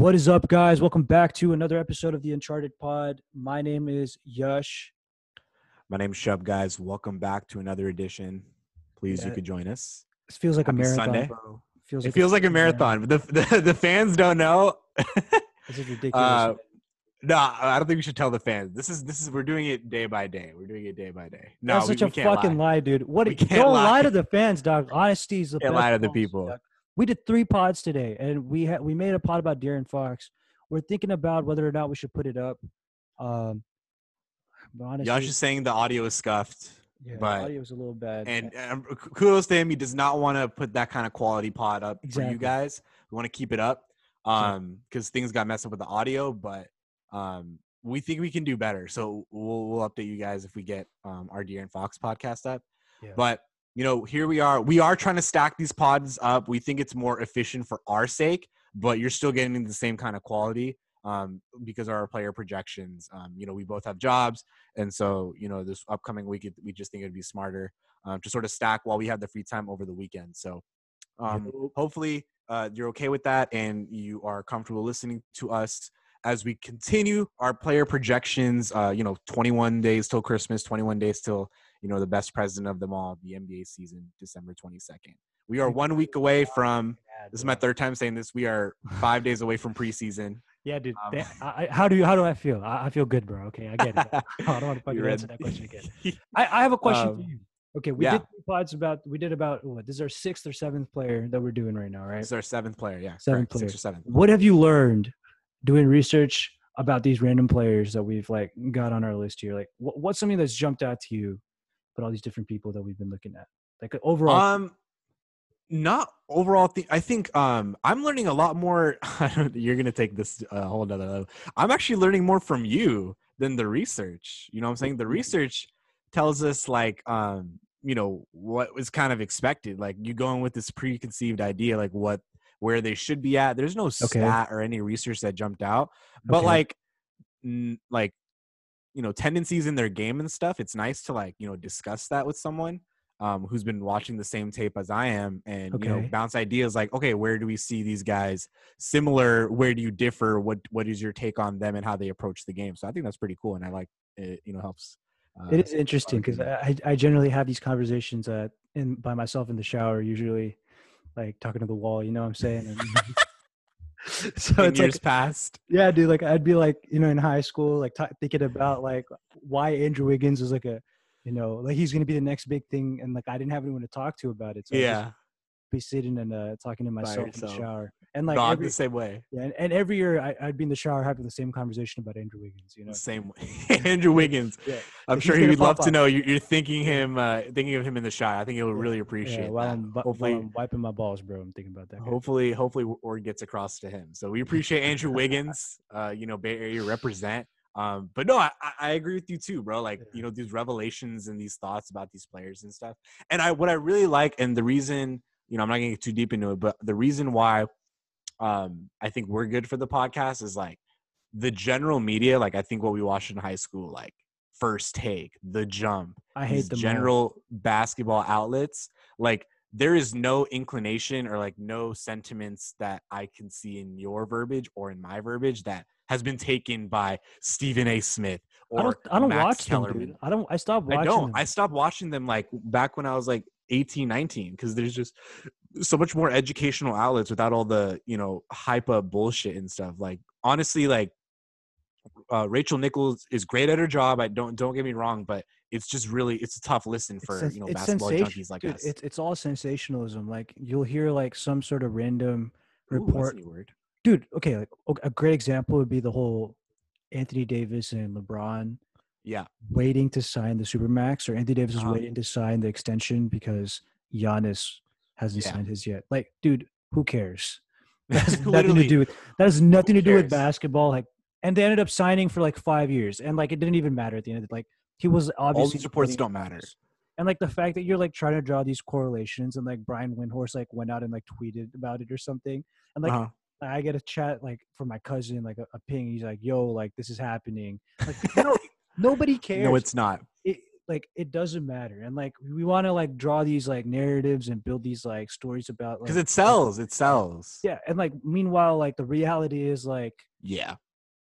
What is up, guys? Welcome back to another episode of the Uncharted Pod. My name is Yush. My name is Shub, guys. Welcome back to another edition. Please, you could join us. This feels like a marathon, Sunday. Bro. It feels like a marathon. The fans don't know. This is ridiculous. No, I don't think we should tell the fans. This is we're doing it day by day. No, that's such a fucking lie, dude. What? Don't lie to the fans, dog. Honesty is the best. Lie to the people. Dog. We did 3 pods today, and we made a pod about De'Aaron Fox. We're thinking about whether or not we should put it up. Yash is saying the audio is scuffed. Yeah, but the audio is a little bad. And kudos to him. He does not want to put that kind of quality pod up for you guys. We want to keep it up because things got messed up with the audio, but. We think we can do better, so we'll update you guys if we get our De'Aaron Fox podcast up. Yeah. But here we are. We are trying to stack these pods up. We think it's more efficient for our sake, but you're still getting the same kind of quality because of our player projections. We both have jobs, and so this upcoming week we just think it'd be smarter to sort of stack while we have the free time over the weekend. So hopefully you're okay with that and you are comfortable listening to us. As we continue our player projections, 21 days till Christmas, 21 days till, the best president of them all, the NBA season, December 22nd. We are 1 week away from – this is my 3rd time saying this. We are 5 days away from preseason. Yeah, dude. How do I feel? I feel good, bro. Okay, I get it. I don't want to fucking answer that question again. I have a question for you. Okay, did pods about – we did about – this is our 6th or 7th player that we're doing right now, right? This is our 7th player, yeah. 7th player. 6 or 7. What have you learned – doing research about these random players that we've got on our list here, what's something that's jumped out to you but all these different people that we've been looking at, overall? I think I'm learning a lot more. You're gonna take this a whole nother level. I'm actually learning more from you than the research. I'm saying the research tells us what was kind of expected. You go in with this preconceived idea, where they should be at. There's no stat or any research that jumped out, but tendencies in their game and stuff. It's nice to discuss that with someone who's been watching the same tape as I am and bounce ideas where do we see these guys similar? Where do you differ? What is your take on them and how they approach the game? So I think that's pretty cool, and I like it. Helps. It is interesting because I generally have these conversations by myself in the shower usually. Talking to the wall, what I'm saying? And so it's years past. Yeah, dude, I'd be in high school, thinking about why Andrew Wiggins was he's going to be the next big thing. And I didn't have anyone to talk to about it. So I'd just be sitting and talking to myself in the shower. And the same way. Yeah, and every year I'd be in the shower having the same conversation about Andrew Wiggins, Same way. Andrew Wiggins. Yeah. I'm sure he would love to know you're thinking of him in the shower. I think he would really appreciate it. Hopefully, while I'm wiping my balls, bro, I'm thinking about that. Hopefully word gets across to him. So we appreciate Andrew Wiggins, Bay Area represent. But no, I agree with you too, bro. These revelations and these thoughts about these players and stuff. And what I really like, and the reason, I'm not going to get too deep into it, but the reason why I think we're good for the podcast is the general media. I think what we watched in high school, First Take, The Jump, I hate the general basketball outlets. There is no inclination or no sentiments that I can see in your verbiage or in my verbiage that has been taken by Stephen A. Smith or Max watch Kellerman. Them, dude. I stopped watching. I stopped watching them back when I was 18, 19, because there's just so much more educational outlets without all the hype up bullshit and stuff. Honestly, Rachel Nichols is great at her job. I don't get me wrong, but it's just really a tough listen for basketball junkies like us. It's all sensationalism. You'll hear some sort of random report. Ooh, word. Dude, okay, a great example would be the whole Anthony Davis and LeBron. Yeah, waiting to sign the Supermax, or Anthony Davis is waiting to sign the extension because Giannis hasn't signed his yet. Dude, who cares? That has nothing to do with basketball. And they ended up signing for 5 years, and it didn't even matter at the end of it. He was obviously all these reports don't matter. And the fact that you're trying to draw these correlations, and Brian Windhorst went out and tweeted about it or something, and I get a chat from my cousin a ping. He's yo, this is happening. No. Nobody cares. No, it's not. It, like, it doesn't matter. And like, we want to like draw these like narratives and build these like stories about, like, because it sells. Yeah. And like, meanwhile, like the reality is like, yeah,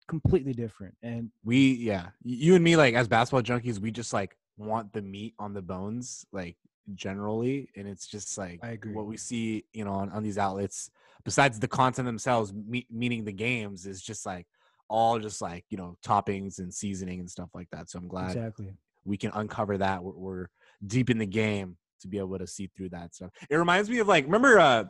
completely different. And you and me, like as basketball junkies, we just like want the meat on the bones, like generally. And it's just like, I agree. What we see, you know, on these outlets, besides the content themselves, meaning the games, is just like all just like, you know, toppings and seasoning and stuff like that. So I'm glad we can uncover that. We're deep in the game to be able to see through that stuff. It reminds me of like, remember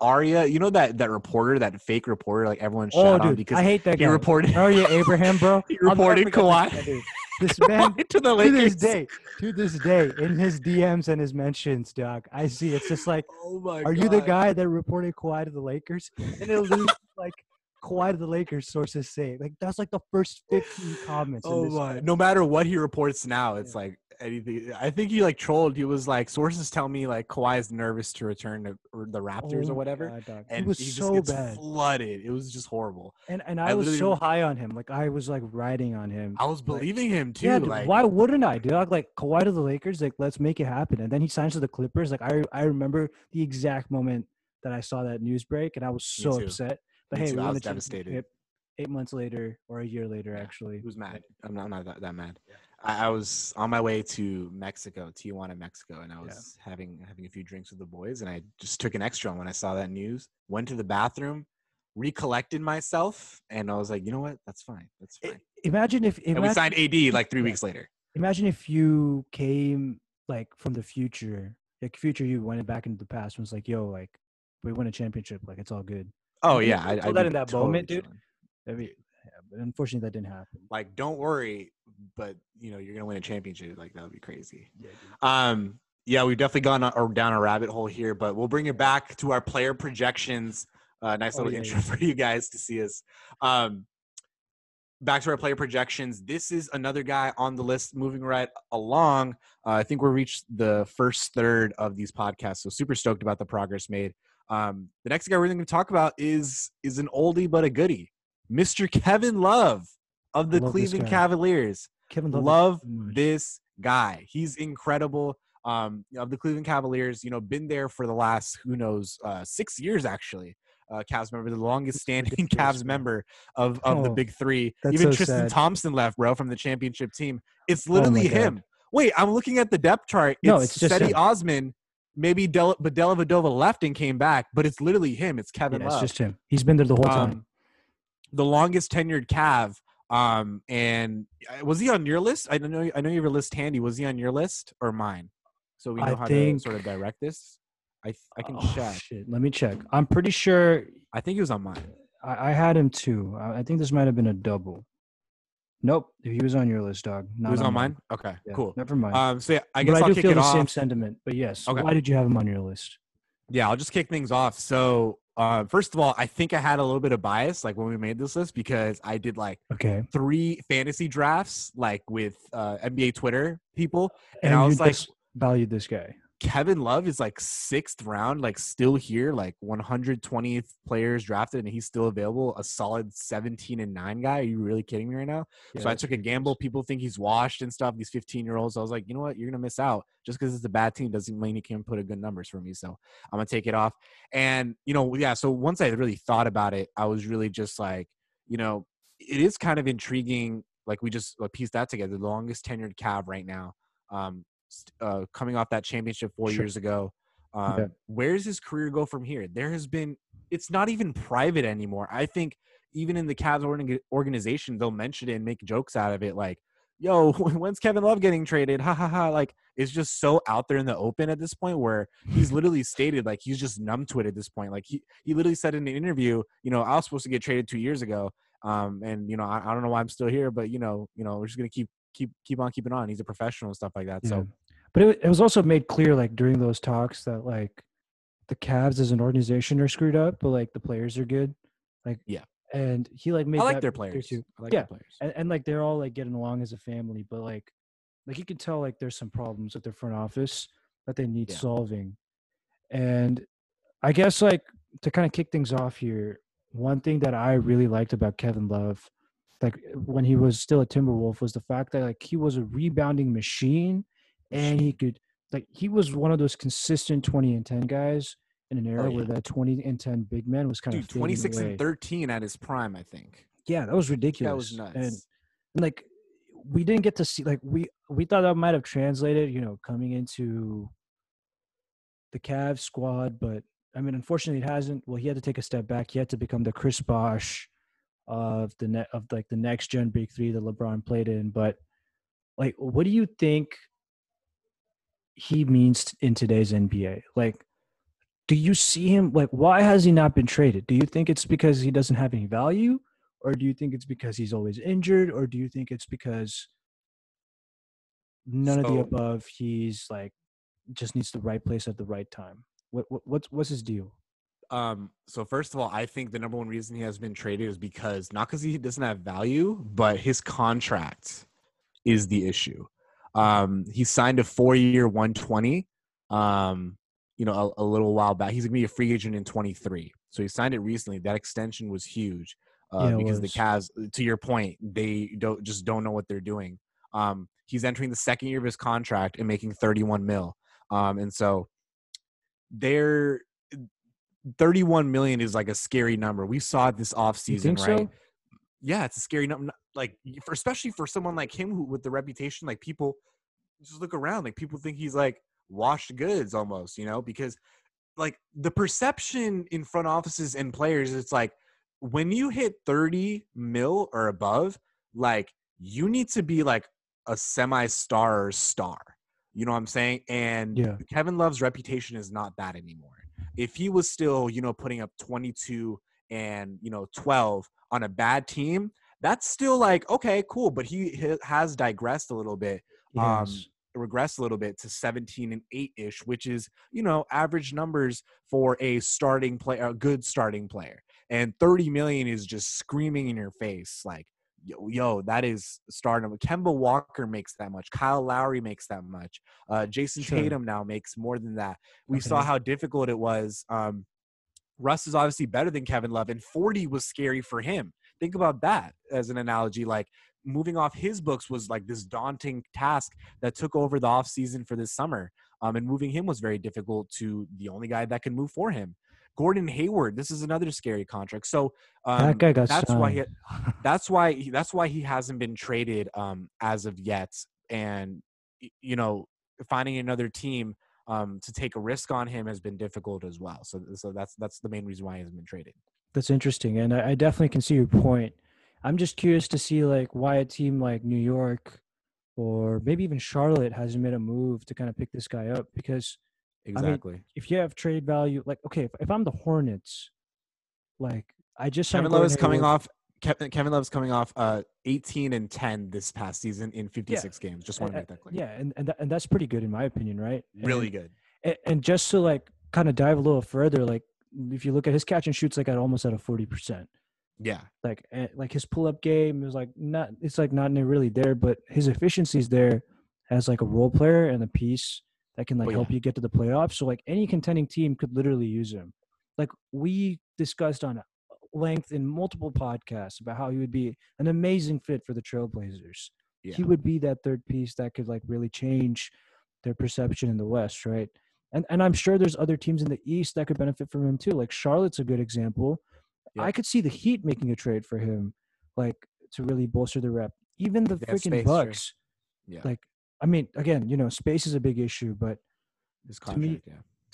Aria, you know, that reporter, that fake reporter, like everyone shot on because I hate that guy. Reported Aria Abraham, bro. He reported Kawhi. This man to the Lakers to this day in his DMs and his mentions, doc. I see it's just like, oh my God. You the guy that reported Kawhi to the Lakers? And it'll lose like Kawhi to the Lakers, sources say. Like that's like the first 15 comments. No matter what he reports now, it's like anything. I think he like trolled. He was like, sources tell me like Kawhi is nervous to return to the Raptors or whatever. God, and it was he just gets flooded. It was just horrible. And I was so high on him. Like I was like riding on him. I was believing him too. Yeah, dude, like, why wouldn't I, dude? Like Kawhi to the Lakers, like let's make it happen. And then he signs to the Clippers. Like I remember the exact moment that I saw that news break, and I was so upset. But hey, I was devastated. 8 months later, or a year later, actually. It was mad. I'm not that mad. Yeah. I was on my way to Mexico, Tijuana, Mexico, and I was having a few drinks with the boys, and I just took an extra on when I saw that news. Went to the bathroom, recollected myself, and I was like, you know what? That's fine. Imagine if we signed AD like 3 weeks later. Imagine if you came like from the future, like future you went back into the past and was like, yo, like we won a championship, like it's all good. Oh yeah, I told that in that totally moment, dude. But unfortunately, that didn't happen. Like, don't worry, but you know you're gonna win a championship. Like that would be crazy. Yeah, we've definitely gone down a rabbit hole here, but we'll bring it back to our player projections. Nice little intro for you guys to see us. Back to our player projections. This is another guy on the list. Moving right along, I think we've reached the first third of these podcasts. So super stoked about the progress made. The next guy we're going to talk about is an oldie but a goodie, Mr. Kevin Love of the Cleveland Cavaliers. Kevin Love, this guy. He's incredible. Of the Cleveland Cavaliers, you know, been there for the last 6 years actually. Cavs member, the longest standing Cavs member of the big three. Even Tristan Thompson left, bro, from the championship team. It's literally him. Wait, I'm looking at the depth chart. It's just Cedi Osman. Maybe Dellavedova left and came back, but it's literally him. It's Kevin Love. It's just him. He's been there the whole time. The longest tenured Cav. And was he on your list? I know you have a list handy. Was he on your list or mine? So we know to sort of direct this. I can check. Shit. Let me check. I'm pretty sure. I think he was on mine. I had him too. I think this might have been a double. Nope, he was on your list, dog. He was on mine? Okay, yeah, cool. Never mind. So yeah, I guess I'll kick it off. I do feel the same sentiment, but yes. Okay. Why did you have him on your list? Yeah, I'll just kick things off. So first of all, I think I had a little bit of bias like when we made this list because I did like three fantasy drafts like with NBA Twitter people. And I was like, valued this guy. Kevin Love is like sixth round, like still here, like 120th players drafted, and he's still available. A solid 17-9 guy. Are you really kidding me right now? Yeah, so I took a gamble. People think he's washed and stuff. These 15-year-olds. I was like, you know what? You're gonna miss out just because it's a bad team doesn't mean he can put a good numbers for me. So I'm gonna take it off. And you know, yeah. So once I really thought about it, I was really just like, you know, it is kind of intriguing. Like we just pieced that together. The longest tenured Cav right now. Coming off that championship 4 years ago. Where does his career go from here? There has been – it's not even private anymore. I think even in the Cavs organization, they'll mention it and make jokes out of it like, yo, when's Kevin Love getting traded? Ha, ha, ha. Like it's just so out there in the open at this point where he's literally stated like he's just numb to it at this point. Like he literally said in an interview, you know, I was supposed to get traded 2 years ago. And, you know, I don't know why I'm still here, but, you know, we're just going to keep on keeping on. He's a professional and stuff like that. Yeah. So, but it was also made clear, like during those talks, that like the Cavs as an organization are screwed up, but like the players are good. Like and he like made. I like their players too. I like their players, and like they're all like getting along as a family. But like you can tell like there's some problems with their front office that they need solving. And I guess like to kind of kick things off here, one thing that I really liked about Kevin Love like when he was still a Timberwolf, was the fact that like he was a rebounding machine, and he could like he was one of those consistent 20 and 10 guys in an era where that 20 and 10 big man was kind of 26 away. And 13 at his prime, I think. Yeah, that was ridiculous. That was nuts. And like we didn't get to see like we thought that might have translated, you know, coming into the Cavs squad, but I mean, unfortunately, it hasn't. Well, he had to take a step back. He had to become the Chris Bosh of the the next gen big three that LeBron played in. But like, what do you think he means in today's NBA? Like, do you see him? Like, why has he not been traded? Do you think it's because he doesn't have any value, or do you think it's because he's always injured, or do you think it's because none of the above? He's like just needs the right place at the right time. What's his deal? So first of all, I think the number one reason he has been traded is because not because he doesn't have value, but his contract is the issue. He signed a 4-year $120 million, you know, a little while back. He's gonna be a free agent in 2023, so he signed it recently. That extension was huge because the Cavs, to your point, they don't know what they're doing. He's entering the second year of his contract and making $31 million, and so. Their $31 million is like a scary number. We saw it this offseason, right? So? Yeah, it's a scary number. Like, especially for someone like him who, with the reputation, like people just look around, like people think he's like washed goods almost, you know? Because like the perception in front offices and players, it's like when you hit $30 million or above, like you need to be like a semi-star or star. You know what I'm saying? And Kevin Love's reputation is not that anymore. If he was still, you know, putting up 22 and, you know, 12 on a bad team, that's still like, okay, cool. But he has digressed a little bit, regressed a little bit to 17 and 8-ish, which is, you know, average numbers for a starting player, a good starting player. And $30 million is just screaming in your face like, yo, that is stardom. Kemba Walker makes that much. Kyle Lowry makes that much. Jayson Tatum now makes more than that. We saw how difficult it was. Russ is obviously better than Kevin Love, and 40 was scary for him. Think about that as an analogy. Like, moving off his books was like this daunting task that took over the offseason for this summer. And moving him was very difficult to the only guy that can move for him. Gordon Hayward, this is another scary contract. So that guy got that's why he hasn't been traded as of yet. And you know, finding another team to take a risk on him has been difficult as well. So that's the main reason why he hasn't been traded. That's interesting, and I definitely can see your point. I'm just curious to see like why a team like New York or maybe even Charlotte hasn't made a move to kind of pick this guy up because. Exactly. I mean, if you have trade value, like okay, if I'm the Hornets, like I just signed Kevin Love is coming off 18 and 10 this past season in 56 games. Just want to make that clear. Yeah, and that's pretty good in my opinion, right? Really good. And just to like kind of dive a little further, like if you look at his catch and shoots, like at almost at a 40%. Yeah. Like his pull up game is like not. It's like not really there, but his efficiency's there as like a role player and a piece. That can like help you get to the playoffs. So like any contending team could literally use him. Like we discussed on length in multiple podcasts about how he would be an amazing fit for the Trailblazers. Yeah. He would be that third piece that could like really change their perception in the West, right? And I'm sure there's other teams in the East that could benefit from him too. Like Charlotte's a good example. Yeah. I could see the Heat making a trade for him, like to really bolster the rep. Even the freaking Bucks. Yeah. Like I mean, again, you know, space is a big issue, but this contract,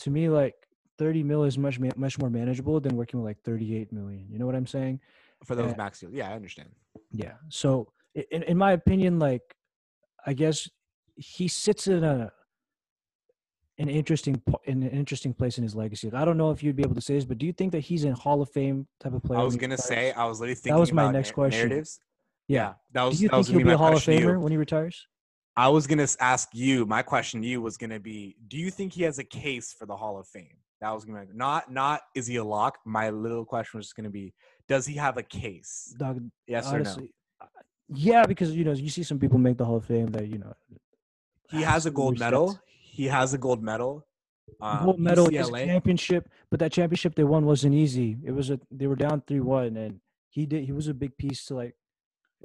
to me, like $30 million is much more manageable than working with like $38 million. You know what I'm saying? For those max deals, I understand. Yeah. So, in my opinion, like, I guess he sits in an interesting place in his legacy. I don't know if you'd be able to say this, but do you think that he's a Hall of Fame type of player? I was gonna say, I was literally thinking that was my next question. Narratives. Yeah. Do you think he'll be a Hall of Famer when he retires? I was going to ask you, my question to you was going to be, do you think he has a case for the Hall of Fame? That was going to be, not is he a lock? My little question was just going to be, does he have a case? Dog, yes honestly, or no? Yeah, because, you know, you see some people make the Hall of Fame that, you know. He has a gold medal. Gold medal is a championship, but that championship they won wasn't easy. It was they were down 3-1, and he was a big piece to like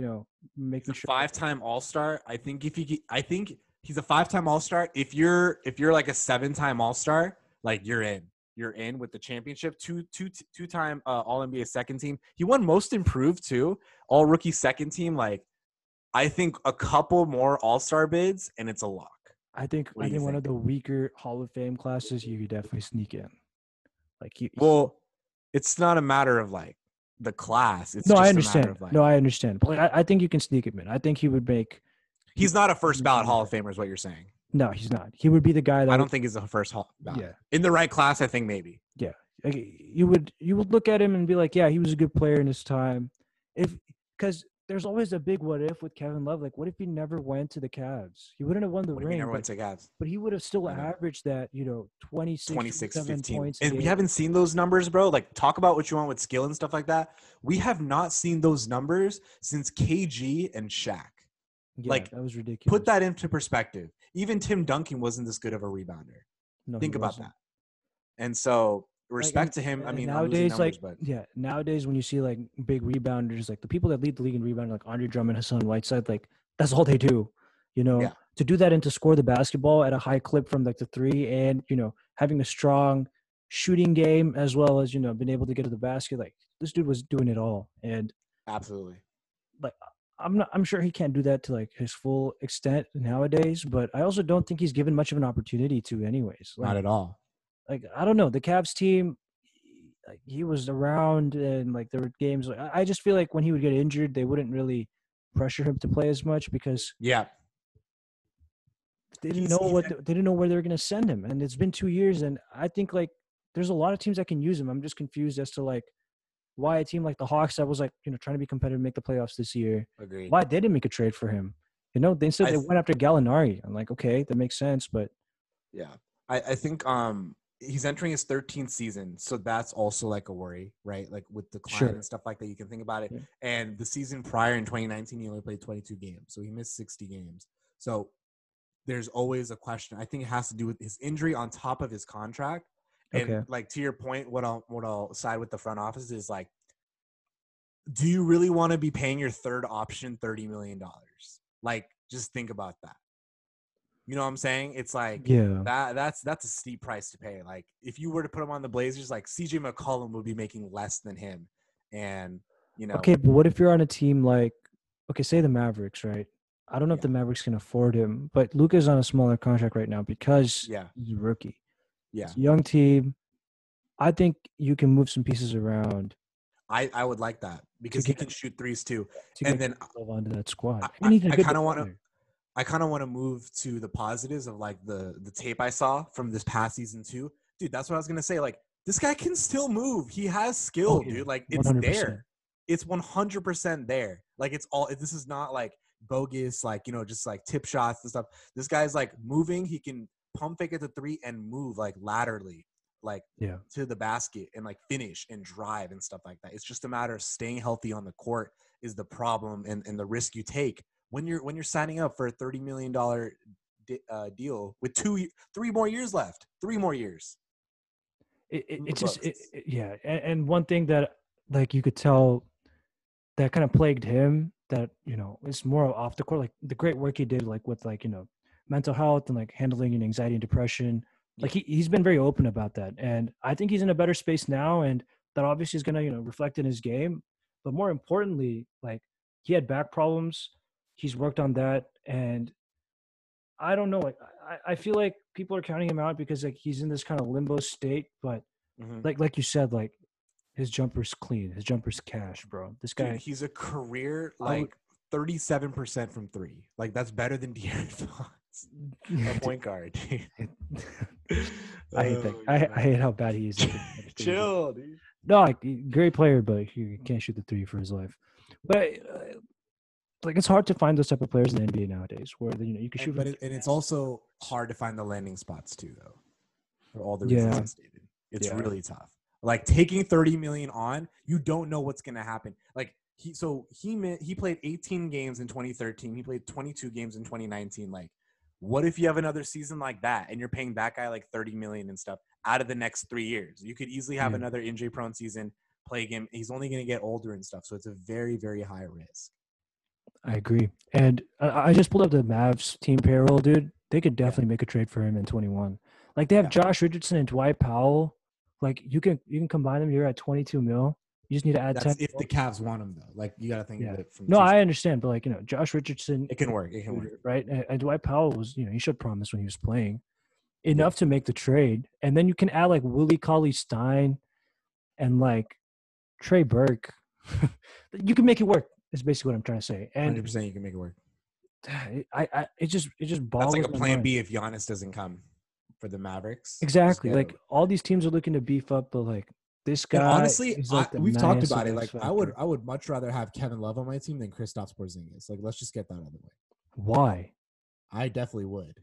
you know, make the five-time All-Star. I think if you, I think he's a five-time All-Star. If you're like a seven-time All-Star, like you're in with the championship. Two-time All-NBA second team. He won Most Improved too. All-Rookie second team. Like, I think a couple more All-Star bids and it's a lock. I think one of the weaker Hall of Fame classes you could definitely sneak in. Like, well, it's not a matter of like the class. It's just a matter of like, no, I understand. But like, I think you can sneak him in. I think he would make. He's not a first ballot Hall of Famer, is what you're saying. No, he's not. He would be the guy that. I don't think he's the first Hall. Yeah. In the right class, I think maybe. Yeah, like, you would look at him and be like, yeah, he was a good player in his time. Because there's always a big what if with Kevin Love. Like, what if he never went to the Cavs? He wouldn't have won the ring. He never went to Cavs. But he would have still averaged that, 26, 15 points. And we haven't seen those numbers, bro. Like, talk about what you want with skill and stuff like that. We have not seen those numbers since KG and Shaq. Yeah, like, that was ridiculous. Put that into perspective. Even Tim Duncan wasn't this good of a rebounder. No, think about that. And so, respect to him. I mean, nowadays, nowadays when you see like big rebounders, like the people that lead the league in rebounding, like Andre Drummond, Hassan Whiteside, like that's all they do, to do that and to score the basketball at a high clip from like the three and, having a strong shooting game as well as, being able to get to the basket. Like this dude was doing it all. And absolutely. Like I'm sure he can't do that to like his full extent nowadays, but I also don't think he's given much of an opportunity to anyways. Like, not at all. Like, I don't know. The Cavs team, he was around and, like, there were games. Like, I just feel like when he would get injured, they wouldn't really pressure him to play as much because they didn't know where they were going to send him. And it's been 2 years, and I think, like, there's a lot of teams that can use him. I'm just confused as to, like, why a team like the Hawks that was, like, trying to be competitive, make the playoffs this year. Agreed. Why they didn't make a trade for him? They went after Gallinari. I'm like, okay, that makes sense, but. Yeah. I think he's entering his 13th season, so that's also like a worry, right? Like with decline and stuff like that, you can think about it. Yeah. And the season prior in 2019, he only played 22 games, so he missed 60 games. So there's always a question. I think it has to do with his injury on top of his contract. And like to your point, what I'll side with the front office is like, do you really want to be paying your third option $30 million? Like, just think about that. You know what I'm saying? It's like that's a steep price to pay. Like if you were to put him on the Blazers, like CJ McCollum would be making less than him, and Okay, but what if you're on a team like say the Mavericks, right? I don't know if the Mavericks can afford him, but Luka's on a smaller contract right now because he's a rookie. Yeah, it's a young team. I think you can move some pieces around. I would like that because he can shoot threes too, and then move onto that squad. I kind of want to. I kind of want to move to the positives of like the tape I saw from this past season too. Dude, that's what I was going to say. Like this guy can still move. He has skill, dude. Like it's 100%. There. It's 100% there. Like it's all, this is not like bogus, like, just like tip shots and stuff. This guy's like moving. He can pump fake at the three and move like laterally, like to the basket and like finish and drive and stuff like that. It's just a matter of staying healthy on the court is the problem and the risk you take. When you're signing up for a $30 million deal with three more years left. And one thing that like you could tell that kind of plagued him that it's more off the court, like the great work he did, like with like mental health and like handling anxiety and depression. Like he's been very open about that, and I think he's in a better space now, and that obviously is gonna reflect in his game. But more importantly, like he had back problems. He's worked on that, and I don't know. Like, I feel like people are counting him out because like he's in this kind of limbo state. But like you said, like his jumper's clean, his jumper's cash, bro. This guy, dude, he's a career like 37% from three. Like that's better than De'Aaron Fox, a point guard. I hate that. I hate how bad he is. Chill, dude. No, great player, but he can't shoot the three for his life. But. Like it's hard to find those type of players in the NBA nowadays, where you can shoot. And it's also hard to find the landing spots too, though. For all the reasons I stated, it's really tough. Like taking $30 million on, you don't know what's gonna happen. Like he played 18 games in 2013. He played 22 games in 2019. Like, what if you have another season like that, and you're paying that guy like $30 million and stuff out of the next 3 years? You could easily have another injury-prone season plague him. He's only gonna get older and stuff, so it's a very, very high risk. I agree. And I just pulled up the Mavs team payroll, dude. They could definitely make a trade for him in 21. Like, they have Josh Richardson and Dwight Powell. Like, you can combine them. You're at 22 mil. You just need to add 10. If the Cavs want him, though. Like, you got to think of it. From I understand. But, like, you know, Josh Richardson. It can work. It can work. Right? And Dwight Powell was, you know, he showed promise when he was playing. Enough to make the trade. And then you can add, like, Willie Cauley-Stein and, like, Trey Burke. You can make it work. Is basically what I'm trying to say. And 100% you can make it work. It just boggles my mind. That's like a plan B if Giannis doesn't come for the Mavericks. Exactly. Like, all these teams are looking to beef up, but like this guy. And honestly, we've talked about it. Like, I would much rather have Kevin Love on my team than Kristaps Porzingis. Like, let's just get that out of the way. Why? I definitely would.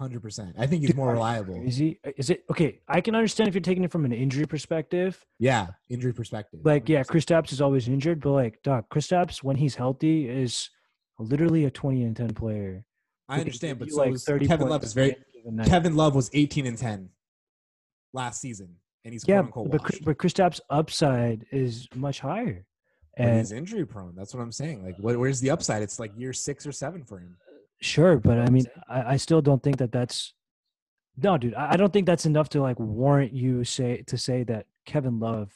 100%. I think he's more reliable. Is it okay? I can understand if you're taking it from an injury perspective. Yeah, injury perspective. Like, 100%. Yeah, Kristaps is always injured, but like, dog, Kristaps when he's healthy is literally a 20 and 10 player. I understand, but so like 30 Kevin Love is very. Kevin Love was 18 and 10 last season, and he's quote-unquote washed. But Kristaps' upside is much higher, and he's injury prone. That's what I'm saying. Like, where's the upside? It's like year 6 or 7 for him. Sure, but I mean, I still don't think that's – no, dude, I don't think that's enough to, like, warrant you to say that Kevin Love,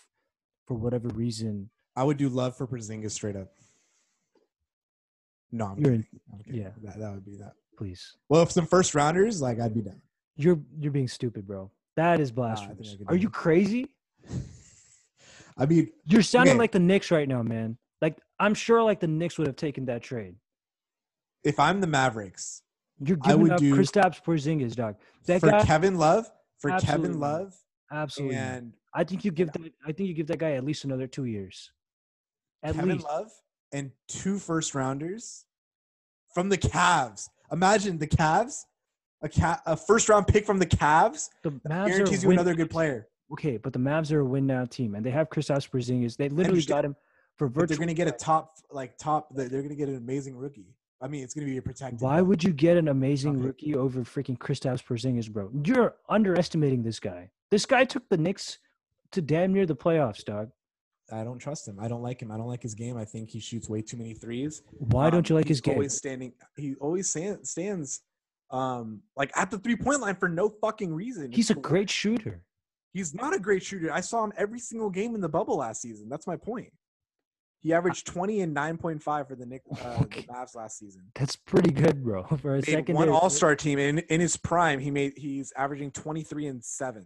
for whatever reason – I would do Love for Porzingis straight up. No, I'm kidding. Yeah. That would be that. Please. Well, if some first-rounders, like, I'd be down. You're being stupid, bro. That is blasphemous. Are you crazy? I mean – you're sounding like the Knicks right now, man. Like, I'm sure, like, the Knicks would have taken that trade. If I'm the Mavericks, you're giving up Kristaps Porzingis, dog. For Kevin Love, absolutely. And I think you give that guy at least another 2 years. Kevin Love and 2 first-rounders from the Cavs. Imagine the Cavs, a first-round pick from the Cavs. The Mavs guarantees you another good player. Okay, but the Mavs are a win-now team, and they have Kristaps Porzingis. They literally got him for virtual. But they're going to get They're going to get an amazing rookie. I mean, it's going to be a protected. Why would you get an amazing rookie over freaking Kristaps Porzingis, bro? You're underestimating this guy. This guy took the Knicks to damn near the playoffs, dog. I don't trust him. I don't like him. I don't like his game. I think he shoots way too many threes. Why don't you like his game? He always stands like at the three-point line for no fucking reason. He's a great shooter. He's not a great shooter. I saw him every single game in the bubble last season. That's my point. He averaged 20 and 9.5 for the Knicks, the Mavs last season. That's pretty good, bro. For a second, one All-Star team in his prime, he's averaging 23 and 7.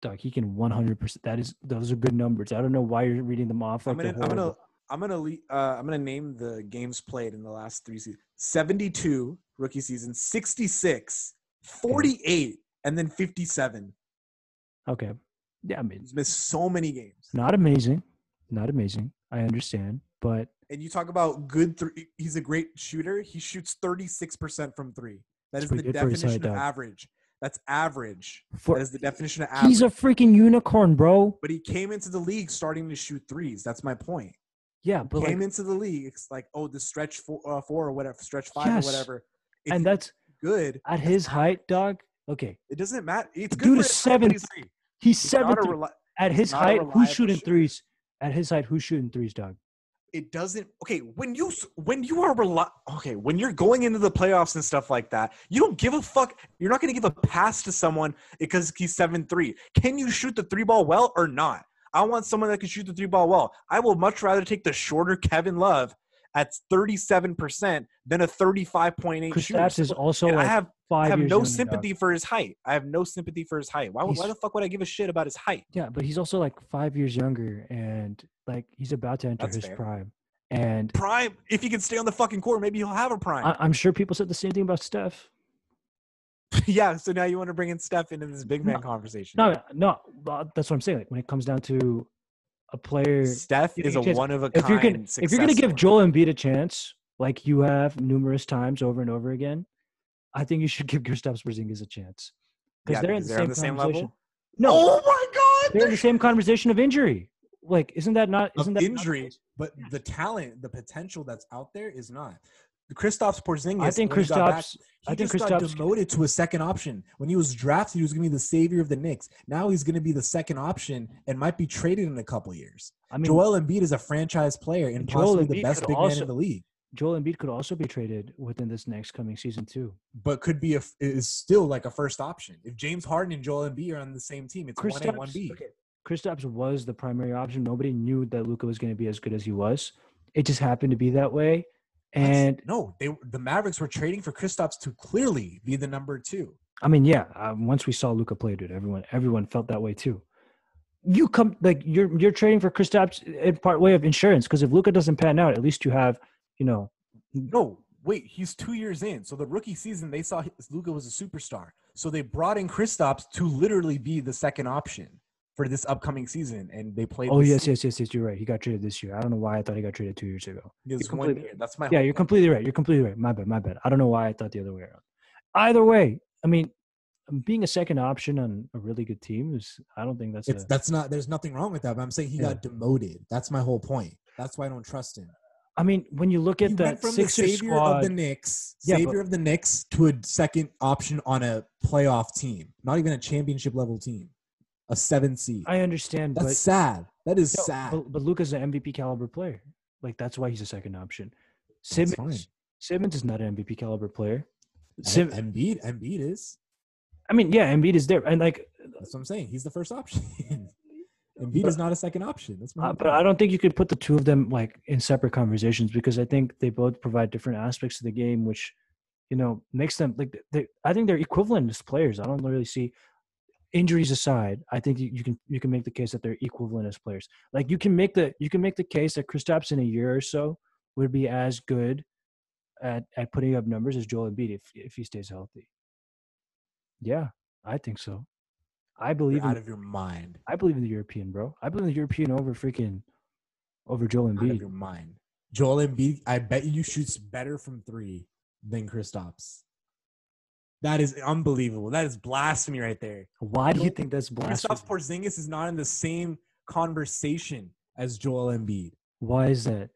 Doc, he can 100%. Those are good numbers. I don't know why you're reading them off. Like I'm gonna name the games played in the last 3 seasons: 72 rookie season, 66, 48, and then 57. Okay, yeah, I mean, he's missed so many games. Not amazing. I understand, but you talk about good three. He's a great shooter. He shoots 36% from three. That is the definition of average. That's average. That is the definition of average. He's a freaking unicorn, bro. But he came into the league starting to shoot threes. That's my point. Yeah, but came into the league. It's like, oh, the stretch four or whatever, stretch five or whatever. And that's good at his height, dog. Okay, it doesn't matter. It's good. Dude is 7'3". He's 7'3". At his height, who's shooting threes? At his height, who's shooting threes, dog? It doesn't. Okay, when you're going into the playoffs and stuff like that, you don't give a fuck. You're not going to give a pass to someone because he's 7'3". Can you shoot the three ball well or not? I want someone that can shoot the three ball well. I will much rather take the shorter Kevin Love at 37% than a 35.8 shooter. Kristaps is also. I have no sympathy for his height. I have no sympathy for his height. Why the fuck would I give a shit about his height? Yeah, but he's also like 5 years younger, and like he's about to enter his prime. And prime, if he can stay on the fucking court, maybe he'll have a prime. I'm sure people said the same thing about Steph. Yeah, so now you want to bring in Steph into this big man conversation? No, that's what I'm saying. Like, when it comes down to a player, Steph is a one of a kind. If you're gonna give Joel Embiid a chance, like you have numerous times over and over again. I think you should give Kristaps Porzingis a chance. Because they're in the same level? No. Oh, my God. They're in the same conversation of injury. Like, isn't that injury, not but the talent, the potential that's out there is not. Kristaps Porzingis. I think Kristaps got demoted to a second option. When he was drafted, he was going to be the savior of the Knicks. Now he's going to be the second option and might be traded in a couple years. I mean, Joel Embiid is a franchise player and possibly the best big man in the league. Joel Embiid could also be traded within this next coming season too. But could be is still like a first option. If James Harden and Joel Embiid are on the same team, it's 1A, 1B. Okay. Kristaps was the primary option. Nobody knew that Luka was going to be as good as he was. It just happened to be that way. And the Mavericks were trading for Kristaps to clearly be the number two. I mean, yeah. Once we saw Luka play, dude, everyone felt that way too. You come like you're trading for Kristaps in part way of insurance, because if Luka doesn't pan out, at least you have, you know. No, wait. He's 2 years in. So the rookie season, they saw Luka was a superstar. So they brought in Kristaps to literally be the second option for this upcoming season, and they played. Oh yes, you're right. He got traded this year. I don't know why I thought he got traded 2 years ago. That's my. Yeah, you're completely right. My bad. I don't know why I thought the other way around. Either way, I mean, being a second option on a really good team is. I don't think that's not. There's nothing wrong with that. But I'm saying he got demoted. That's my whole point. That's why I don't trust him. I mean, when you look at that Sixers squad, of the Knicks to a second option on a playoff team, not even a championship level team. A 7 seed. I understand. That's sad. That is sad. But Luka's an MVP caliber player. Like, that's why he's a second option. Simmons is not an MVP caliber player. Embiid is. I mean, yeah, Embiid is there. And like, that's what I'm saying. He's the first option. Embiid is not a second option. That's my but I don't think you could put the two of them like in separate conversations, because I think they both provide different aspects of the game, which, you know, makes them like. I think they're equivalent as players. I don't really see. Injuries aside, I think you can make the case that they're equivalent as players. Like you can make the case that Kristaps in a year or so would be as good at putting up numbers as Joel Embiid if he stays healthy. Yeah, I think so. I believe in the European, bro. I believe in the European over Joel Embiid. Out of your mind. Joel Embiid, I bet you shoots better from three than Kristaps. That is unbelievable. That is blasphemy right there. Why do you think that's blasphemy? Kristaps Porzingis is not in the same conversation as Joel Embiid. Why is that?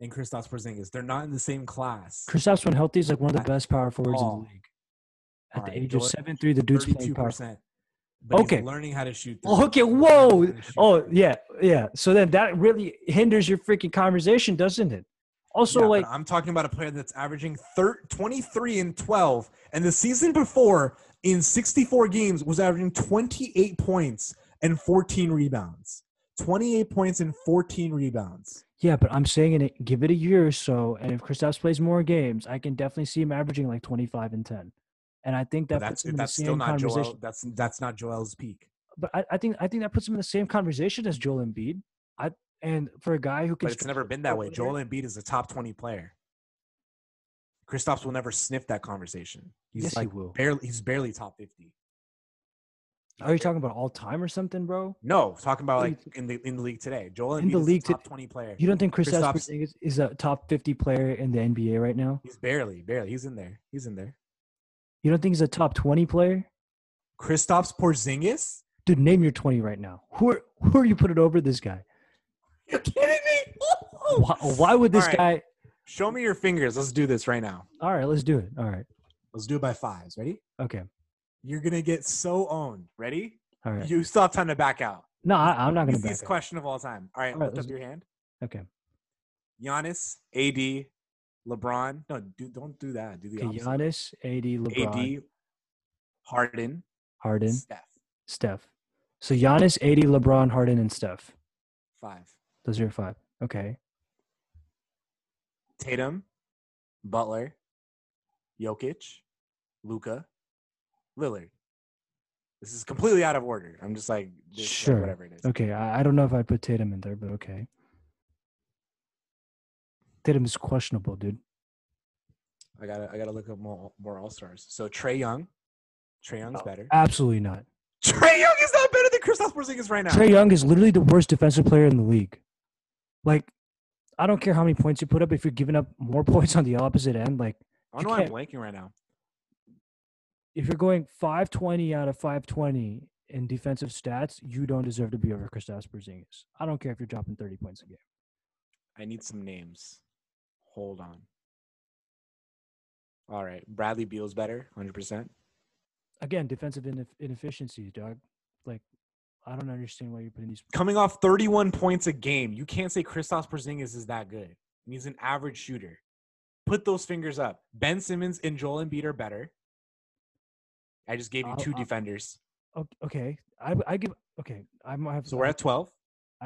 And Kristaps Porzingis. They're not in the same class. Kristaps, when healthy, is like one of the best power forwards in the league. At the age of 7'3", the dude's playing power. But he's learning how to shoot. Okay, whoa. Oh, yeah. So then that really hinders your freaking conversation, doesn't it? Also, I'm talking about a player that's averaging 23 and 12, and the season before in 64 games was averaging 28 points and 14 rebounds. 28 points and 14 rebounds. Yeah, but I'm saying give it a year or so, and if Kristaps plays more games, I can definitely see him averaging like 25 and 10. And I think that's still not Joel. That's not Joel's peak. But I think that puts him in the same conversation as Joel Embiid. And for a guy who can... But it's never been that way. Joel Embiid is a top 20 player. Kristaps will never sniff that conversation. He's barely top 50. Are you talking about all time or something, bro? No, talking about like in the league today. Joel Embiid is a top 20 player. You don't think Kristaps is a top 50 player in the NBA right now? He's barely. He's in there. You don't think he's a top 20 player? Kristaps Porzingis? Dude, name your 20 right now. Who are you putting over this guy? You're kidding me? Why would this guy? Show me your fingers. Let's do this right now. All right, let's do it. All right. Let's do it by fives. Ready? Okay. You're going to get so owned. Ready? All right. You still have time to back out. No, I'm not going to back out. Easiest question of all time. All right, lift up your hand. Okay. Giannis, AD, LeBron. No, don't do that. Do the opposite. Giannis, AD, LeBron. AD, Harden. Steph. So Giannis, AD, LeBron, Harden, and Steph. 5. Those are 5. Okay. Tatum, Butler, Jokic, Luka, Lillard. This is completely out of order. I'm just like, sure, like whatever it is. Okay, I don't know if I put Tatum in there, but okay. Tatum is questionable, dude. I gotta look up more All-Stars. So Trae Young's better. Absolutely not. Trae Young is not better than Kristaps Porzingis right now. Trae Young is literally the worst defensive player in the league. Like, I don't care how many points you put up. If you're giving up more points on the opposite end, like, I don't know why I'm blanking right now. If you're going 520 out of 520 in defensive stats, you don't deserve to be over Kristaps Porzingis. I don't care if you're dropping 30 points a game. I need some names. Hold on. All right. Bradley Beal's better, 100%. Again, defensive inefficiencies, dog. Like, I don't understand why you're putting these. Coming off 31 points a game, you can't say Kristaps Porzingis is that good. And he's an average shooter. Put those fingers up. Ben Simmons and Joel Embiid are better. I just gave you two defenders. Okay. We're at 12.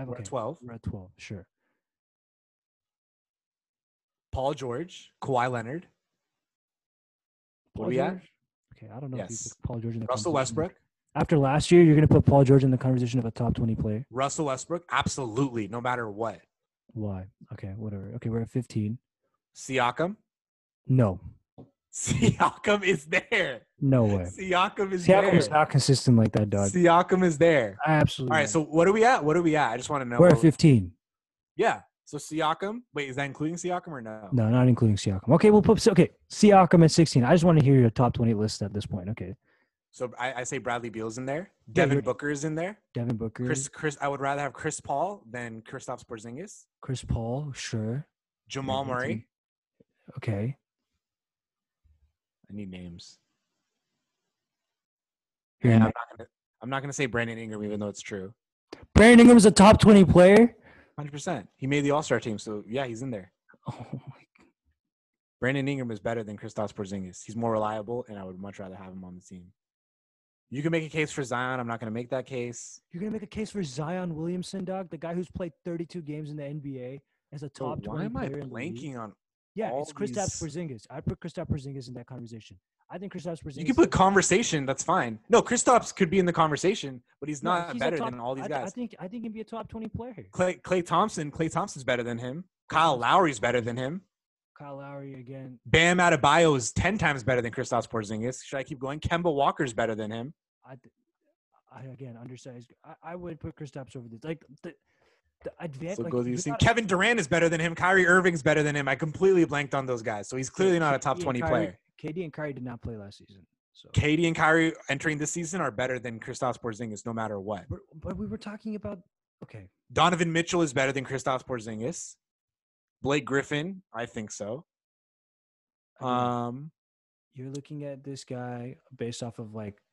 We're at 12. We're at 12, sure. Paul George, Kawhi Leonard. What do we at? Okay, I don't know if you put Paul George in the Russell Westbrook. After last year, you're going to put Paul George in the conversation of a top 20 player. Russell Westbrook? Absolutely, no matter what. Why? Okay, whatever. Okay, we're at 15. Siakam? No. Siakam is there. No way. Siakam is not consistent like that, dog. Siakam is there. Absolutely. All right, so what are we at? I just want to know. We're at 15. Yeah. So Siakam, wait, is that including Siakam or no? No, not including Siakam. Okay, we'll put Siakam at 16. I just want to hear your top 20 list at this point. Okay. So I say Bradley Beal's in there. Devin Booker is in there. Devin Booker. Chris. I would rather have Chris Paul than Kristaps Porzingis. Chris Paul, sure. Jamal Murray. Okay. I need names. Yeah, I'm not gonna say Brandon Ingram, even though it's true. Brandon Ingram is a top 20 player. 100%. He made the All-Star team, so yeah, he's in there. Oh my God. Brandon Ingram is better than Kristaps Porzingis. He's more reliable, and I would much rather have him on the team. You can make a case for Zion. I'm not going to make that case. You're going to make a case for Zion Williamson, dog, the guy who's played 32 games in the NBA as a top 20 player. Why am I blanking on? Yeah, it's Kristaps Porzingis. I put Kristaps Porzingis in that conversation. I think Kristaps Porzingis. You can put conversation. That's fine. No, Kristaps could be in the conversation, but he's not better than all these guys. I think he'd be a top 20 player. Klay Thompson's better than him. Kyle Lowry's better than him. Kyle Lowry again. Bam Adebayo is 10 times better than Kristaps Porzingis. Should I keep going? Kemba Walker's better than him. Undersized. I would put Kristaps over this. Like Kevin Durant is better than him. Kyrie Irving's better than him. I completely blanked on those guys. So he's clearly not a top 20 player. KD and Kyrie did not play last season. So KD and Kyrie entering this season are better than Kristaps Porzingis no matter what. But we were talking about – okay. Donovan Mitchell is better than Kristaps Porzingis. Blake Griffin, I think so. You're looking at this guy based off of like –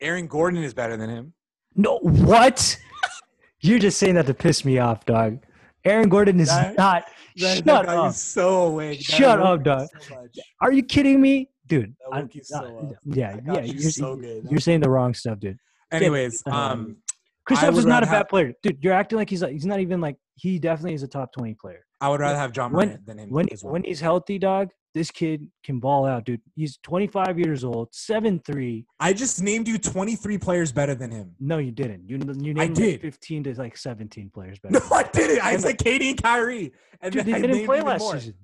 Aaron Gordon is better than him. No, what? You're just saying that to piss me off, dog. Aaron Gordon is not. Shut up. So awake. Shut up, dog. So are you kidding me, dude? You're so good. You're saying the wrong stuff, dude. Anyways, Kristaps is not a bad player, dude. You're acting like he's not even like he definitely is a top 20 player. I would rather have Ja Morant than him. When he's healthy, dog, this kid can ball out, dude. He's 25 years old, 7'3". I just named you 23 players better than him. No, you didn't. You named 15 to like 17 players better. No, I didn't. I said KD and Kyrie. And dude, they didn't play last season.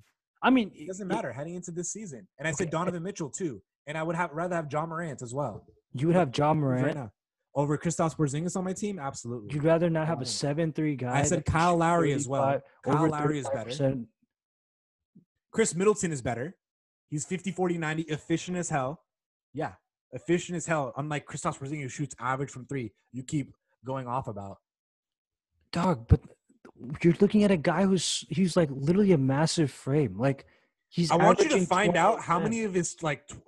I mean, it doesn't matter heading into this season. And I said Donovan Mitchell too. And I would rather have Ja Morant as well. You would have Ja Morant over Kristaps Porzingis on my team? Absolutely. You'd rather not have a 7'3" guy. I said Kyle Lowry as well. Kyle Lowry is better. Chris Middleton is better. He's 50-40-90, efficient as hell. Yeah, efficient as hell. Unlike Kristaps Porzingis, who shoots average from three. You keep going off about. Dog, but you're looking at a guy who's like literally a massive frame. Like he's. I want you to find out how many of his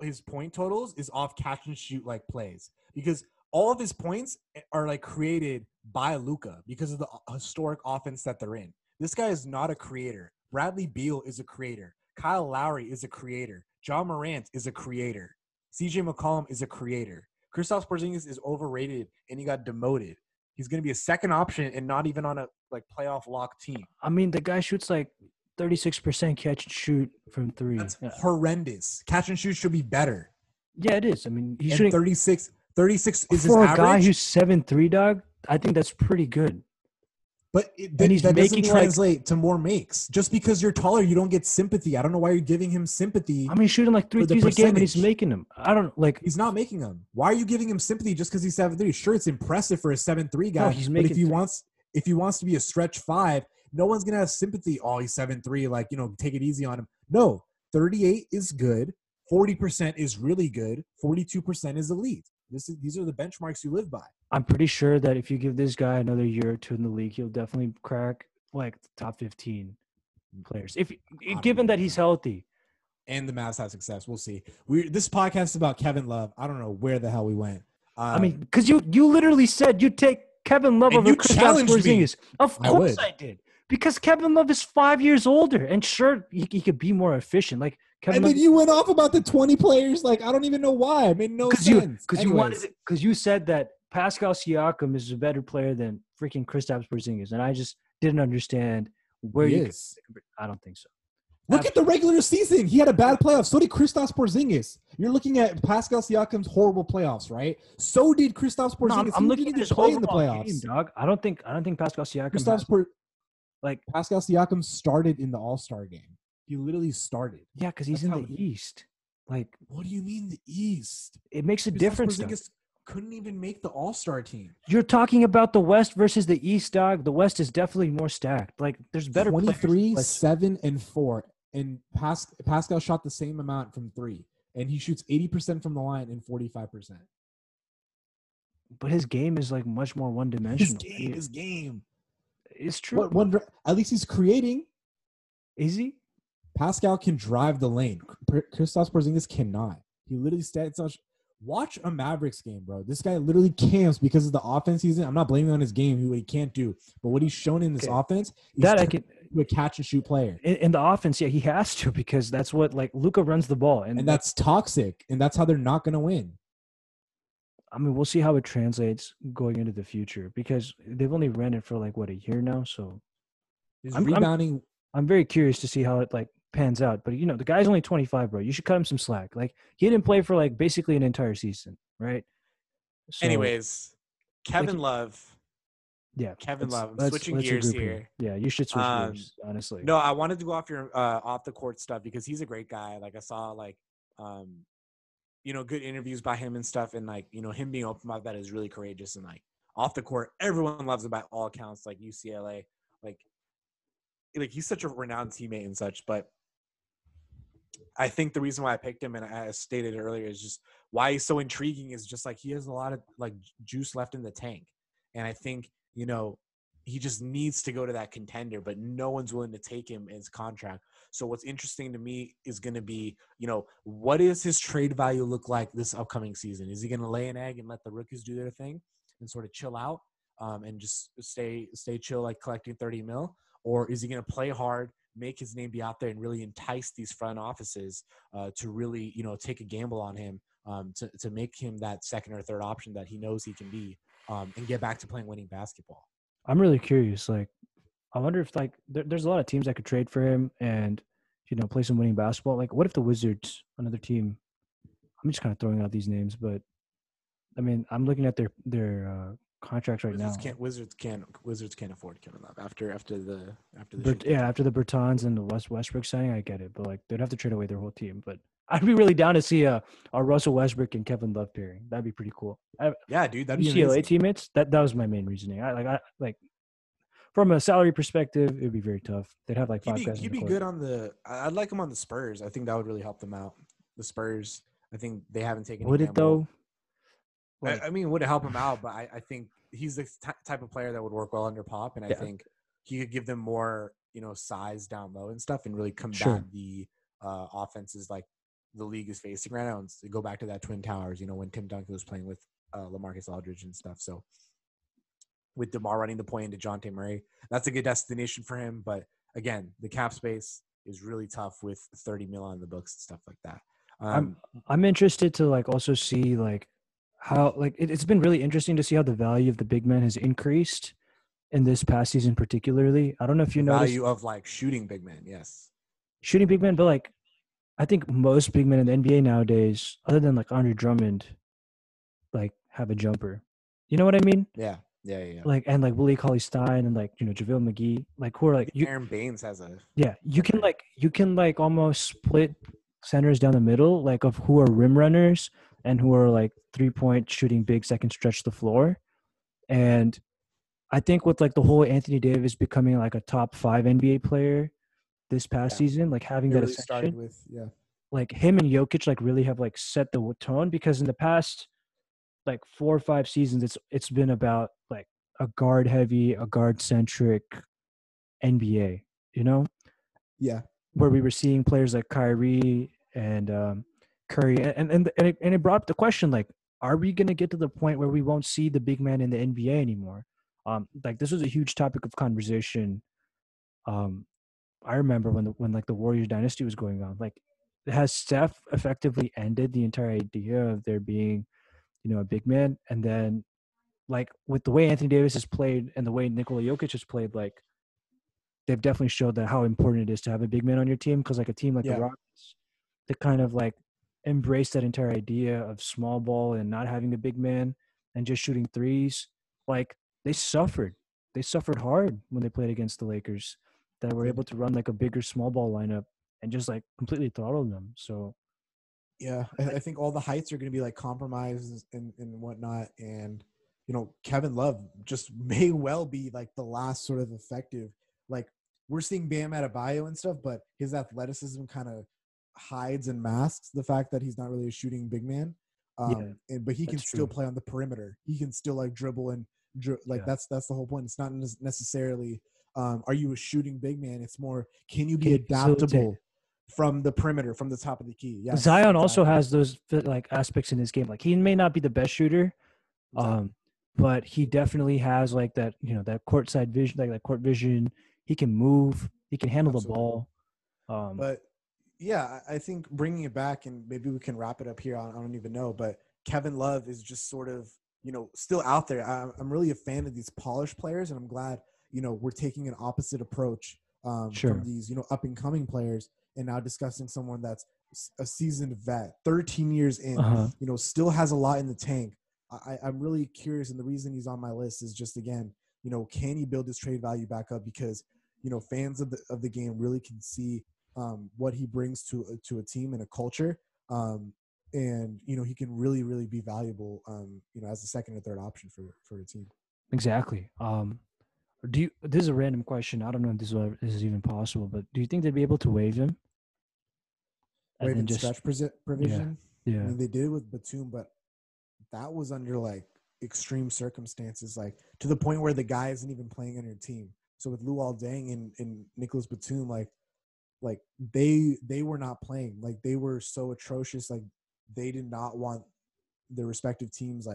his point totals is off catch and shoot like plays, because all of his points are like created by Luka because of the historic offense that they're in. This guy is not a creator. Bradley Beal is a creator. Kyle Lowry is a creator. Ja Morant is a creator. CJ McCollum is a creator. Kristaps Porzingis is overrated, and he got demoted. He's going to be a second option and not even on a playoff lock team. I mean, the guy shoots 36% catch and shoot from three. That's horrendous. Catch and shoot should be better. Yeah, it is. I mean, he's shooting 36. 36 is his average. For a guy who's 7'3", dog, I think that's pretty good. But that doesn't translate to more makes. Just because you're taller, you don't get sympathy. I don't know why you're giving him sympathy. I mean, shooting three threes a game, and he's making them. I don't like. He's not making them. Why are you giving him sympathy just because he's 7'3"? Sure, it's impressive for a 7'3" guy. No, he's making. But if he wants to be a stretch five, no one's gonna have sympathy. Oh, he's 7'3". Take it easy on him. No, 38 is good. 40% is really good. 42% is elite. These are the benchmarks you live by. I'm pretty sure that if you give this guy another year or two in the league, he'll definitely crack the top 15 players. Given that he's healthy. And the Mavs have success. We'll see. This podcast is about Kevin Love. I don't know where the hell we went. I mean, because you literally said you'd take Kevin Love over Kristaps Porzingis. Of course I did. Because Kevin Love is 5 years older, and sure, he could be more efficient. Like Kevin, and then you went off about the 20 players. Like, I don't even know why. It made no sense. Because you said that Pascal Siakam is a better player than freaking Kristaps Porzingis, and I just didn't understand where he is. I don't think so. Look at the regular season. He had a bad playoff. So did Kristaps Porzingis. You're looking at Pascal Siakam's horrible playoffs, right? So did Kristaps Porzingis. No, I'm looking at his play in the playoffs. Game, dog. I don't think Pascal Siakam. Pascal Siakam started in the All-Star game. He literally started. Yeah, because he's in the East. Like, what do you mean the East? It makes a difference. Porzingis couldn't even make the All-Star team. You're talking about the West versus the East, dog. The West is definitely more stacked. Like, there's better 23, players. 7, and 4. And Pascal shot the same amount from three, and he shoots 80% from the line and 45%. But his game is like much more one-dimensional. His game. It's true. At least he's creating. Is he? Pascal can drive the lane. Kristaps Porzingis cannot. He literally stands on. Watch a Mavericks game, bro. This guy literally camps because of the offense he's in. I'm not blaming on his game, what he can't do, but what he's shown in this offense, a catch and shoot player. In the offense, yeah, he has to, because that's what, like, Luka runs the ball, and that's toxic, and that's how they're not going to win. I mean, we'll see how it translates going into the future, because they've only ran it for like what, a year now. So rebounding. I'm very curious to see how it pans out. But you know, the guy's only 25, bro. You should cut him some slack. Like, he didn't play for basically an entire season, right? So, anyways, Kevin Love. Yeah, Kevin Love. I'm switching gears here. Yeah, you should switch gears. Honestly, no, I wanted to go off your off the court stuff, because he's a great guy. Like, I saw good interviews by him and stuff, and him being open about that is really courageous. And off the court, everyone loves him by all accounts. Like UCLA, he's such a renowned teammate and such. But I think the reason why I picked him, and I stated earlier, is just why he's so intriguing is just he has a lot of juice left in the tank. And I think, he just needs to go to that contender, but no one's willing to take him as contract. So what's interesting to me is going to be, what is his trade value look like this upcoming season? Is he going to lay an egg and let the rookies do their thing and sort of chill out and just stay chill, collecting 30 mil? Or is he going to play hard, make his name be out there, and really entice these front offices to really, take a gamble on him to make him that second or third option that he knows he can be and get back to playing winning basketball? I'm really curious. I wonder if there's a lot of teams that could trade for him and, play some winning basketball. What if the Wizards, another team? I'm just kind of throwing out these names, but I mean, I'm looking at their contracts right now. Wizards can't afford Kevin Love after the Bertans and the Westbrook signing. I get it, but they'd have to trade away their whole team. But I'd be really down to see a Russell Westbrook and Kevin Love pairing. That'd be pretty cool. Yeah, dude, that'd be UCLA teammates. That was my main reasoning. I from a salary perspective, it'd be very tough. They'd have five guys. He'd be good on the. I'd like him on the Spurs. I think that would really help them out. The Spurs. I think they haven't taken. Would it though? It would help him out, but I think he's the type of player that would work well under Pop, and I think he could give them more, size down low and stuff, and really combat the offenses the league is facing right now. And go back to that Twin Towers, when Tim Duncan was playing with LaMarcus Aldridge and stuff. So with DeMar running the point into Dejounte Murray, that's a good destination for him. But again, the cap space is really tough with 30 mil on the books and stuff like that. I'm interested to also see how it's been really interesting to see how the value of the big man has increased in this past season, particularly. I don't know if you know value of shooting big men, yes. Shooting big men, but I think most big men in the NBA nowadays, other than Andre Drummond, have a jumper. You know what I mean? Yeah. Yeah. And Willie Cauley-Stein and JaVale McGee, who are Aaron Baines has a you can almost split centers down the middle, of who are rim runners and who are 3-point shooting bigs that can stretch the floor. And I think with the whole Anthony Davis becoming a top 5 NBA player this past season, having it that really ascension with him and Jokic really have set the tone, because in the past 4 or 5 seasons it's been about a guard heavy, a guard centric NBA, where we were seeing players like Kyrie and Curry, and it brought up the question, are we going to get to the point where we won't see the big man in the NBA anymore? This was a huge topic of conversation I remember when the Warriors dynasty was going on, has Steph effectively ended the entire idea of there being, a big man? And then, with the way Anthony Davis has played and the way Nikola Jokic has played, they've definitely showed that how important it is to have a big man on your team. Because a team like the Rockets, they kind of embrace that entire idea of small ball and not having a big man and just shooting threes. They suffered. They suffered hard when they played against the Lakers, that were able to run a bigger small ball lineup and just completely throttle them. So, yeah, I think all the heights are going to be compromised and whatnot. And, Kevin Love just may well be the last sort of effective. We're seeing Bam Adebayo and stuff, but his athleticism kind of hides and masks the fact that he's not really a shooting big man. But he can still play on the perimeter. He can still dribble and that's the whole point. It's not necessarily are you a shooting big man? It's more, can you be adaptable from the perimeter, from the top of the key? Yeah. Zion also has those aspects in his game. He may not be the best shooter, but he definitely has that, that courtside vision, that court vision. He can move, he can handle the ball. But yeah, I think bringing it back, and maybe we can wrap it up here. I don't even know, but Kevin Love is just sort of, still out there. I'm really a fan of these polished players, and I'm glad, we're taking an opposite approach from these, up and coming players, and now discussing someone that's a seasoned vet, 13 years in, still has a lot in the tank. I'm really curious. And the reason he's on my list is just, again, can he build his trade value back up? Because, fans of the game really can see what he brings to a team and a culture. And, he can really, really be valuable, as a second or third option for a team. Exactly. This is a random question. I don't know if this is even possible, but do you think they'd be able to waive him? Waive and stretch provision? Yeah. I mean, they did with Batum, but that was under extreme circumstances, to the point where the guy isn't even playing on your team. So with Luol Deng and Nicholas Batum, they were not playing. They were so atrocious. They did not want their respective teams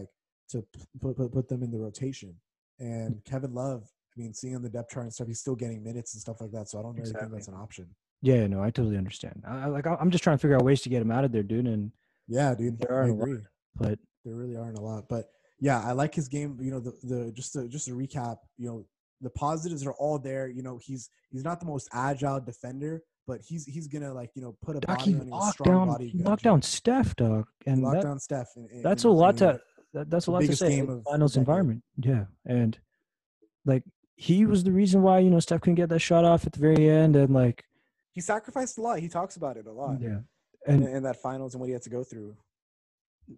to put them in the rotation. And Kevin Love, seeing on the depth chart and stuff, he's still getting minutes and stuff like that. So I don't really think that's an option. Yeah, no, I totally understand. I'm just trying to figure out ways to get him out of there, dude. And yeah, dude, there aren't a lot, but there really aren't a lot. But yeah, I like his game. Just to recap, the positives are all there. He's not the most agile defender, but he's gonna put a body on a strong body. Knock down Steph, dog, and lock down Steph. That's a lot to. That's a lot to say in the finals environment. Yeah, and he was the reason why, Steph couldn't get that shot off at the very end. And he sacrificed a lot. He talks about it a lot. Yeah. And that finals and what he had to go through.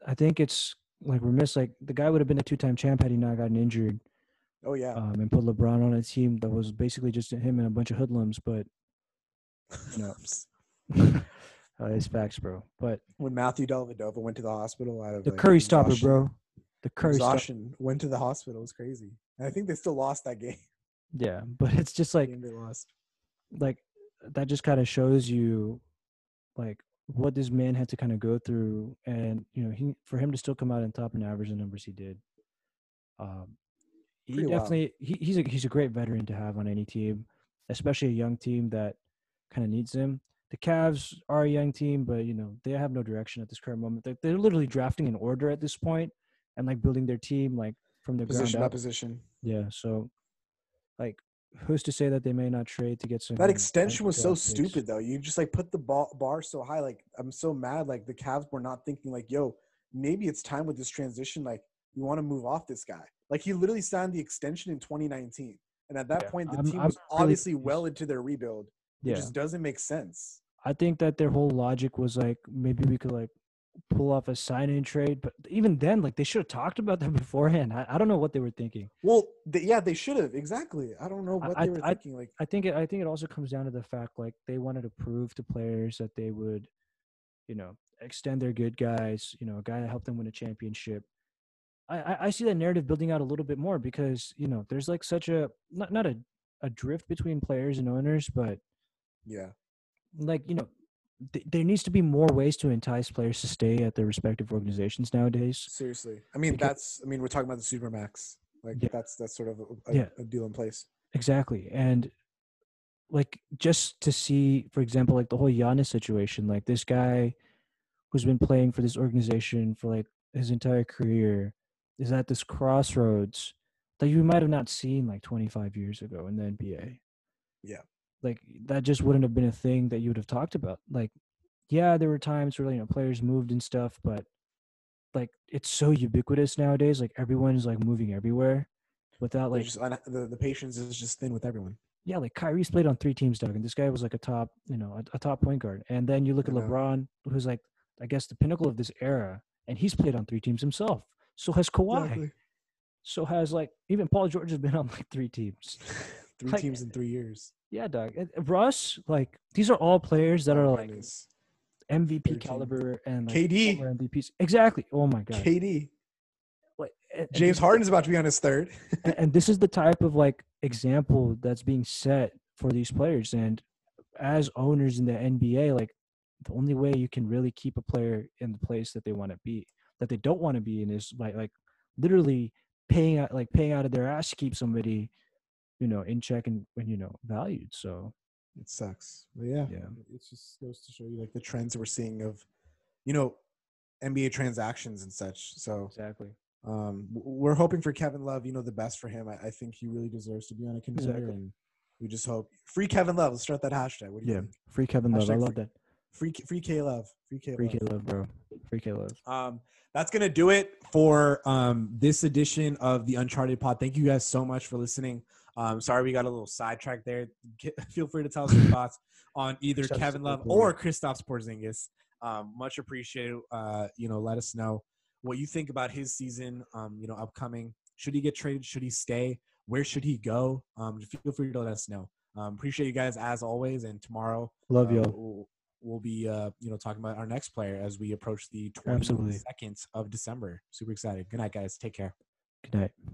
I think it's remiss. The guy would have been a 2-time champ had he not gotten injured. Oh, yeah. And put LeBron on a team that was basically just him and a bunch of hoodlums. But, it's facts, bro. But when Matthew Dellavedova went to the hospital out of the Curry stopper, bro. The Curry exhaustion went to the hospital. It was crazy. And I think they still lost that game. Yeah, but it's just they lost. That just kind of shows you what this man had to kind of go through, and he, for him to still come out on top and average the numbers he did. He definitely he's a great veteran to have on any team, especially a young team that kind of needs him. The Cavs are a young team, but they have no direction at this current moment. They're literally drafting in order at this point, and building their team from their position by position. Yeah, so who's to say that they may not trade to get some? That extension was so stupid, though. You just put the bar so high. I'm so mad. The Cavs were not thinking yo, maybe it's time with this transition. We want to move off this guy. He literally signed the extension in 2019, and at that point, the team was obviously well into their rebuild. It just doesn't make sense. I think that their whole logic was maybe we could pull off a sign-in trade, but even then, they should have talked about that beforehand. I don't know what they were thinking. Well, they should have. Exactly. I don't know what they were thinking. I think it also comes down to the fact they wanted to prove to players that they would, extend their good guys. A guy that helped them win a championship. I see that narrative building out a little bit more because there's such a not a drift between players and owners, but yeah, there needs to be more ways to entice players to stay at their respective organizations nowadays. Seriously. We're talking about the Supermax. That's sort of a deal in place. Exactly. And like just to see, for example, like the whole Giannis situation, like this guy who's been playing for this organization for like his entire career is at this crossroads that you might have not seen like 25 years ago in the NBA. Yeah. Like that just wouldn't have been a thing that you would have talked about. Like, yeah, there were times where, you know, players moved and stuff, but like it's so ubiquitous nowadays. Like everyone is like moving everywhere without like the patience is just thin with everyone. Yeah, like Kyrie's played on three teams, Doug, and this guy was like a top, you know, a top point guard. And then you look at LeBron, who's like, I guess, the pinnacle of this era, and he's played on three teams himself. So has Kawhi. Exactly. So has like even Paul George has been on like three teams. Three like, teams in 3 years. Yeah, Doug. Russ, like these are all players that are like MVP 13. Caliber and like, KD MVPs. Exactly. Oh my God. KD. Like, James Harden's about to be on his third. And this is the type of like example that's being set for these players. And as owners in the NBA, like the only way you can really keep a player in the place that they want to be, that they don't want to be in, is by like literally paying out of their ass to keep somebody, you know, in check and you know, valued. So it sucks. But yeah. It just goes to show you like the trends we're seeing of, you know, NBA transactions and such. So exactly. We're hoping for Kevin Love, you know, the best for him. I think he really deserves to be on a contender. Exactly. And we just hope free Kevin Love. Let's start that hashtag. What do you think? Free Kevin Love. Hashtag I love that. Free K Love. Free K Love, bro. Free K Love. That's gonna do it for this edition of the Uncharted Pod. Thank you guys so much for listening. Sorry we got a little sidetracked there. Feel free to tell us your thoughts on either Kevin Love or Kristaps Porzingis. Much appreciated. You know, let us know what you think about his season, you know, upcoming. Should he get traded? Should he stay? Where should he go? Feel free to let us know. Appreciate you guys as always. And tomorrow, love y'all. We'll be, you know, talking about our next player as we approach the 22nd of December. Super excited. Good night, guys. Take care. Good night.